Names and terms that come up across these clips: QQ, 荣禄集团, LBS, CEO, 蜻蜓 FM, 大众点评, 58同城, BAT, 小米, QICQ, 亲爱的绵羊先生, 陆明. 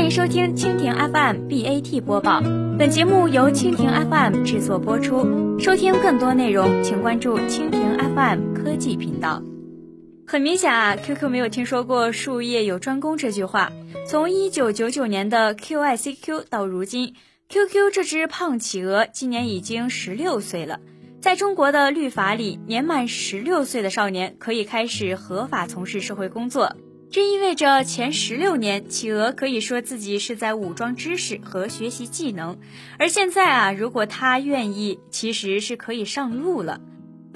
欢迎收听蜻蜓 FM BAT 播报，本节目由蜻蜓 FM 制作播出。收听更多内容，请关注蜻蜓 FM 科技频道。很明显啊 ，QQ 没有听说过"术业有专攻"这句话。从1999年的 QICQ 到如今 ，QQ 这只胖企鹅今年已经16岁了。在中国的律法里，年满16岁的少年可以开始合法从事社会工作。这意味着前16年，企鹅可以说自己是在武装知识和学习技能。而现在啊，如果他愿意，其实是可以上路了。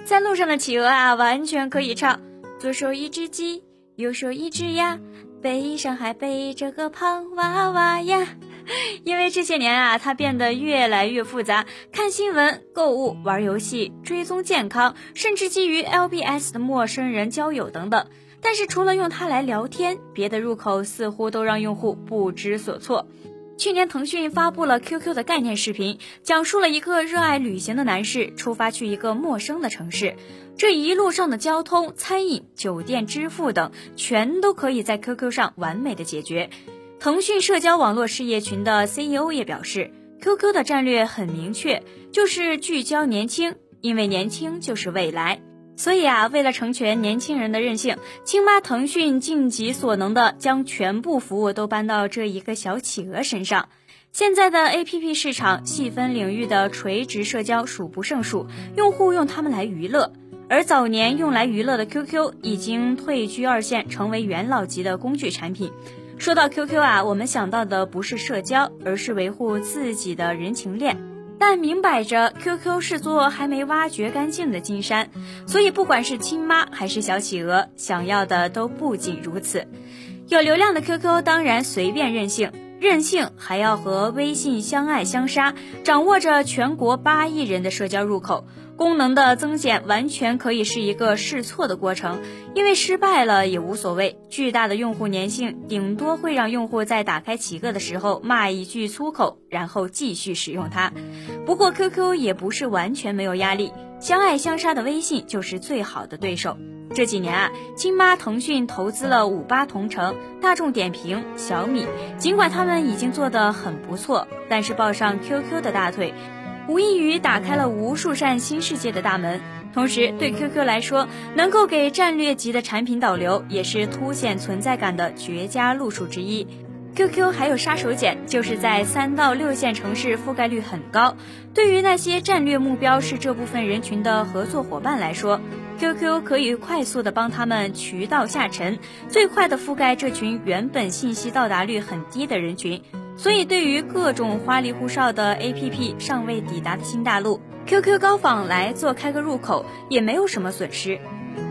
在路上的企鹅啊，完全可以唱：左手一只鸡，右手一只鸭，背上还背着个胖娃娃呀。因为这些年啊，它变得越来越复杂，看新闻、购物、玩游戏、追踪健康，甚至基于 LBS 的陌生人交友等等。但是除了用它来聊天，别的入口似乎都让用户不知所措。去年腾讯发布了 QQ 的概念视频，讲述了一个热爱旅行的男士出发去一个陌生的城市，这一路上的交通、餐饮、酒店、支付等全都可以在 QQ 上完美的解决。腾讯社交网络事业群的 CEO 也表示， QQ 的战略很明确，就是聚焦年轻，因为年轻就是未来。所以啊，为了成全年轻人的任性，亲妈腾讯尽己所能的将全部服务都搬到这一个小企鹅身上。现在的 APP 市场细分领域的垂直社交数不胜数，用户用它们来娱乐，而早年用来娱乐的 QQ 已经退居二线，成为元老级的工具产品。说到 QQ 啊，我们想到的不是社交，而是维护自己的人情链。但明摆着 QQ 是座还没挖掘干净的金山，所以不管是亲妈还是小企鹅，想要的都不仅如此。有流量的 QQ 当然随便任性，任性还要和微信相爱相杀，掌握着全国8亿人的社交入口。功能的增减完全可以是一个试错的过程，因为失败了也无所谓。巨大的用户粘性顶多会让用户在打开企鹅的时候骂一句粗口，然后继续使用它。不过 QQ 也不是完全没有压力，相爱相杀的微信就是最好的对手。这几年啊，亲妈腾讯投资了58同城、大众点评、小米，尽管他们已经做得很不错，但是抱上 QQ 的大腿，无异于打开了无数扇新世界的大门。同时对 QQ 来说，能够给战略级的产品导流，也是凸显存在感的绝佳路数之一。 QQ 还有杀手锏，就是在3到6线城市覆盖率很高，对于那些战略目标是这部分人群的合作伙伴来说， QQ 可以快速的帮他们渠道下沉，最快的覆盖这群原本信息到达率很低的人群。所以对于各种花里胡哨的 APP 尚未抵达的新大陆， QQ 高仿来做开个入口也没有什么损失。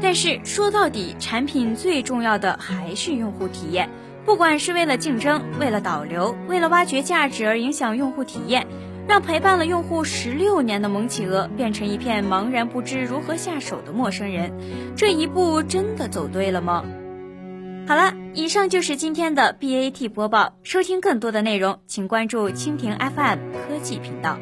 但是说到底，产品最重要的还是用户体验，不管是为了竞争、为了导流、为了挖掘价值而影响用户体验，让陪伴了用户16年的萌企鹅变成一片茫然不知如何下手的陌生人，这一步真的走对了吗？好了，以上就是今天的 BAT 播报。收听更多的内容，请关注蜻蜓 FM 科技频道。